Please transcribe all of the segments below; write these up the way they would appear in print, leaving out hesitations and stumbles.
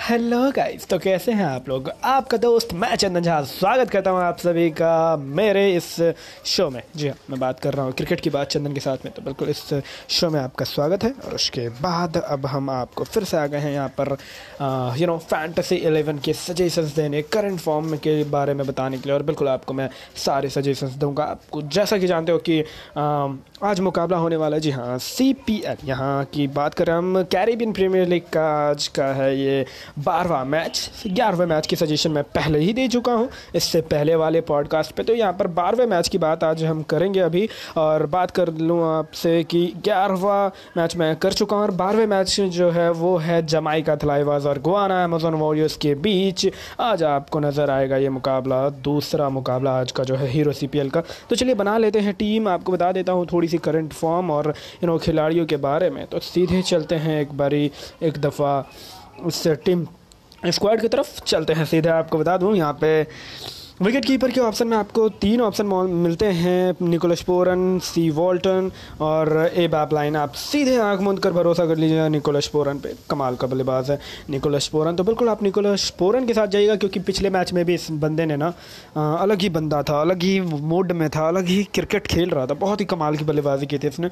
Hello guys, तो कैसे हैं आप लोग। आपका दोस्त मैं चंदन झा स्वागत करता हूं आप सभी का मेरे इस शो में। जी हाँ, मैं बात कर रहा हूं क्रिकेट की बात चंदन के साथ में। तो बिल्कुल इस शो में आपका स्वागत है। और उसके बाद अब हम आपको फिर से आ गए हैं यहाँ पर फैंटेसी 11 के सजेशंस देने, करंट फॉर्म के बारे में बताने के लिए। और बिल्कुल आपको मैं सारे सजेशंस दूँगा। आपको जैसा कि जानते हो कि आज मुकाबला होने वाला है। जी हाँ, CPL यहाँ की बात करें हम, कैरेबियन प्रीमियर लीग का आज का है ये 12वां मैच। 11वें मैच की सजेशन मैं पहले ही दे चुका हूं इससे पहले वाले पॉडकास्ट पे। तो यहाँ पर 12वें मैच की बात आज हम करेंगे अभी। और बात कर लूँ आपसे कि 11वां मैच मैं कर चुका हूँ और 12वें मैच जो है वो है जमाई थलाईवाज़ और गुआना अमेजोन वॉरियर्स के बीच। आज आपको नज़र आएगा ये मुकाबला, दूसरा मुकाबला आज का जो है हीरो CPL का। तो चलिए बना लेते हैं टीम, आपको बता देता हूँ थोड़ी सी करंट फॉर्म और खिलाड़ियों के बारे में। तो सीधे चलते हैं एक दफ़ा उससे टीम स्क्वाड की तरफ चलते हैं। सीधे आपको बता दूं यहाँ पे विकेट कीपर के ऑप्शन में आपको 3 ऑप्शन मिलते हैं, निकोलस पोरन, सी वॉल्टन और ए बाबलाइन। आप सीधे आंख मूंद कर भरोसा कर लीजिएगा निकोलस पोरन पे, कमाल का बल्लेबाज है निकोलस पोरन। तो बिल्कुल आप निकोलस पोरन के साथ जाइएगा, क्योंकि पिछले मैच में भी इस बंदे ने ना अलग ही बंदा था, अलग ही मूड में था, अलग ही क्रिकेट खेल रहा था, बहुत ही कमाल की बल्लेबाजी की थी इसने।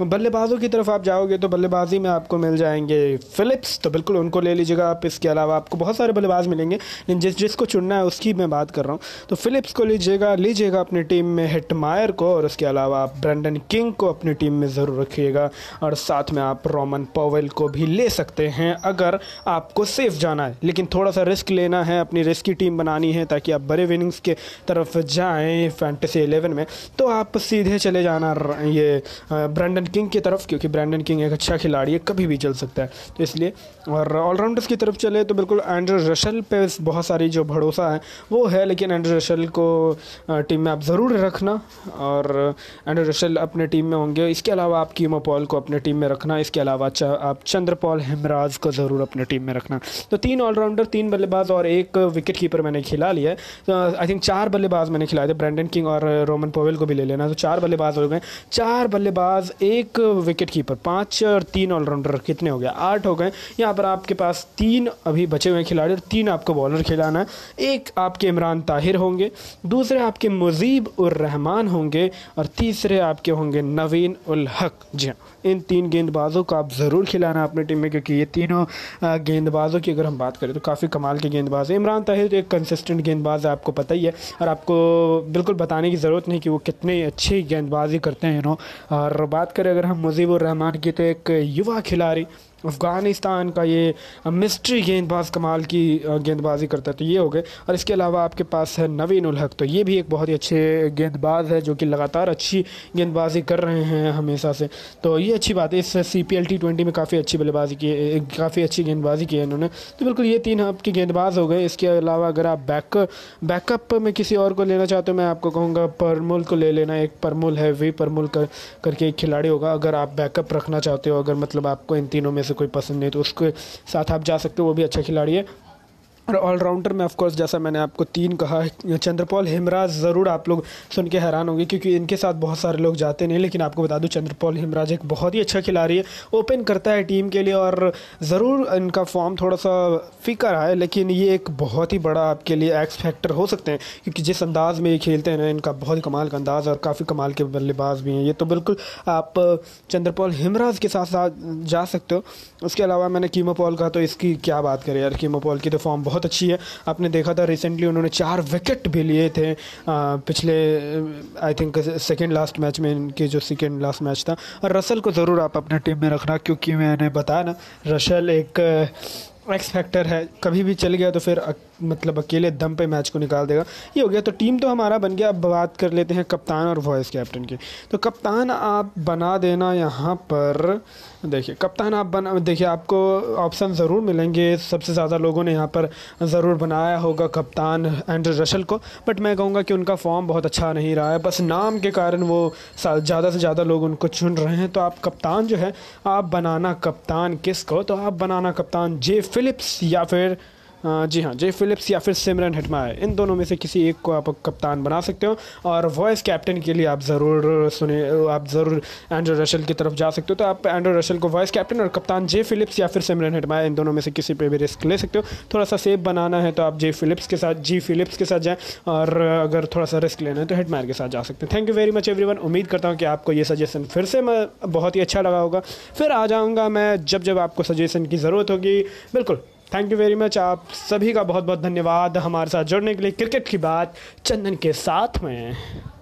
बल्लेबाजों की तरफ आप जाओगे तो बल्लेबाजी में आपको मिल जाएंगे फ़िलिप्स, तो बिल्कुल उनको ले लीजिएगा आप। इसके अलावा आपको बहुत सारे बल्लेबाज मिलेंगे, लेकिन जिसको चुनना है उसकी मैं बात कर रहा हूँ। तो फ़िलिप्स को लीजिएगा अपनी टीम में, हेटमायर को, और उसके अलावा आप ब्रेंडन किंग को अपनी टीम में ज़रूर रखिएगा। और साथ में आप रोवमन पॉवेल को भी ले सकते हैं अगर आपको सेफ जाना है, लेकिन थोड़ा सा रिस्क लेना है, अपनी रिस्की टीम बनानी है ताकि आप बड़े विनिंग्स के तरफ जाएँ फैंटेसी 11 में। तो आप सीधे चले जाना ये ब्रेंडन किंग की तरफ, क्योंकि ब्रेंडन किंग एक अच्छा खिलाड़ी है, कभी भी चल सकता है, तो इसलिए। और ऑलराउंडर्स की तरफ चले तो बिल्कुल आंद्रे रसेल पे बहुत सारी जो भरोसा है वो है, लेकिन आंद्रे रसेल को टीम में आप ज़रूर रखना। और आंद्रे रसेल अपने टीम में होंगे। इसके अलावा आप कीमो पॉल को अपने टीम में रखना। इसके अलावा आप चंद्रपॉल हिमराज को ज़रूर अपने टीम में रखना। तो 3 ऑलराउंडर, 3 बल्लेबाज और 1 विकेट कीपर मैंने खिला लिया है। तो आई थिंक 4 बल्लेबाज मैंने खिलाए थे, ब्रेंडन किंग और रोवमन पॉवेल को भी ले लेना। तो 4 बल्लेबाज हो गए, 4 बल्लेबाज, 1 विकेट कीपर, 5 और 3 ऑलराउंडर, कितने हो गए? 8 हो गए। यहाँ पर आपके पास 3 अभी बचे हुए खिलाड़ी और 3 आपको बॉलर खिलाना है। 1 आपके इमरान ताहिर होंगे, दूसरे आपके मुजीब उर रहमान होंगे और तीसरे आपके होंगे नवीन उल हक। जी हाँ, इन 3 गेंदबाजों को आप ज़रूर खिलाना अपनी टीम में, क्योंकि ये तीनों गेंदबाजों की अगर हम बात करें तो काफ़ी कमाल के गेंदबाज हैं। इमरान ताहिर एक कंसिस्टेंट गेंदबाज है, आपको पता ही है, और आपको बिल्कुल बताने की ज़रूरत नहीं कि वो कितने अच्छी गेंदबाजी करते हैं और बात करें अगर हम मुजीब उर रहमान की, तो एक युवा खिलाड़ी, अफ़गानिस्तान का, ये मिस्ट्री गेंदबाज, कमाल की गेंदबाजी करता है। तो ये हो गए। और इसके अलावा आपके पास है नवीन उल हक, तो ये भी एक बहुत ही अच्छे गेंदबाज है जो कि लगातार अच्छी गेंदबाजी कर रहे हैं हमेशा से, तो ये अच्छी बात है। इस CPL T20 में काफ़ी अच्छी बल्लेबाजी की, काफ़ी अच्छी गेंदबाजी की है इन्होंने। तो बिल्कुल ये 3 आपके गेंदबाज हो गए। इसके अलावा अगर आप बैकअप में किसी और को लेना चाहते हो, मैं आपको कहूँगा परमुल को ले लेना। एक परमुल है, वे परमुल करके एक खिलाड़ी होगा, अगर आप बैकअप रखना चाहते हो, अगर मतलब आपको इन तीनों में कोई पसंद नहीं तो उसके साथ आप जा सकते हो, वो भी अच्छा खिलाड़ी है। और ऑलराउंडर में ऑफकोर्स जैसा मैंने आपको 3 कहा है, चंद्रपॉल हिमराज ज़रूर, आप लोग सुन के हैरान होंगे क्योंकि इनके साथ बहुत सारे लोग जाते नहीं, लेकिन आपको बता दूं चंद्रपॉल हिमराज एक बहुत ही अच्छा खिलाड़ी है, ओपन करता है टीम के लिए, और ज़रूर इनका फॉर्म थोड़ा सा फीका रहा है, लेकिन ये एक बहुत ही बड़ा आपके लिए एक्स फैक्टर हो सकते हैं, क्योंकि जिस अंदाज़ में ये खेलते हैं ना, इनका बहुत ही कमाल का अंदाज़ और काफ़ी कमाल के बल्लेबाज भी हैं ये। तो बिल्कुल आप चंद्रपॉल हिमराज के साथ साथ जा सकते हो। उसके अलावा मैंने कीमो पॉल कहा, तो इसकी क्या बात करें यार, कीमो पॉल की तो फॉर्म बहुत अच्छी है, आपने देखा था रिसेंटली उन्होंने 4 विकेट भी लिए थे पिछले I think second last match में, इनके जो सेकेंड लास्ट मैच था। और रसेल को ज़रूर आप अपने टीम में रखना, क्योंकि मैंने बताया ना रसेल एक एक्स फैक्टर है, कभी भी चल गया तो फिर मतलब अकेले दम पे मैच को निकाल देगा। ये हो गया, तो टीम तो हमारा बन गया। अब बात कर लेते हैं कप्तान और वॉइस कैप्टन की। तो कप्तान आप बना देना यहाँ पर, देखिए कप्तान आप बना, देखिए आपको ऑप्शन ज़रूर मिलेंगे, सबसे ज़्यादा लोगों ने यहाँ पर ज़रूर बनाया होगा कप्तान आंद्रे रसेल को, बट मैं कहूँगा कि उनका फॉर्म बहुत अच्छा नहीं रहा है, बस नाम के कारण वो ज़्यादा से ज़्यादा लोग उनको चुन रहे हैं। तो आप कप्तान जो है आप बनाना, कप्तान किसको, तो आप बनाना कप्तान फ़िलिप्स या फिर जी हाँ, जे फ़िलिप्स या फिर सिमरन हेटमायर, इन दोनों में से किसी एक को आप कप्तान बना सकते हो। और वॉइस कैप्टन के लिए आप ज़रूर आंद्रे रसेल की तरफ जा सकते हो। तो आप आंद्रे रसेल को वॉइस कैप्टन और कप्तान जे फ़िलिप्स या फिर सिमरन हेटमायर, इन दोनों में से किसी पे भी रिस्क ले सकते हो। थोड़ा सा सेफ बनाना है तो आप जी फ़िलिप्स के साथ जाएँ, और अगर थोड़ा सा रिस्क लेना है तो हेटमायर के साथ जा सकते हैं। Thank you very much everyone. उम्मीद करता हूँ कि आपको ये सजेशन फिर से बहुत ही अच्छा लगा होगा। फिर आ जाऊँगा मैं जब जब आपको सजेशन की ज़रूरत होगी। बिल्कुल, थैंक यू वेरी मच। आप सभी का बहुत बहुत धन्यवाद हमारे साथ जुड़ने के लिए। क्रिकेट की बात चंदन के साथ में।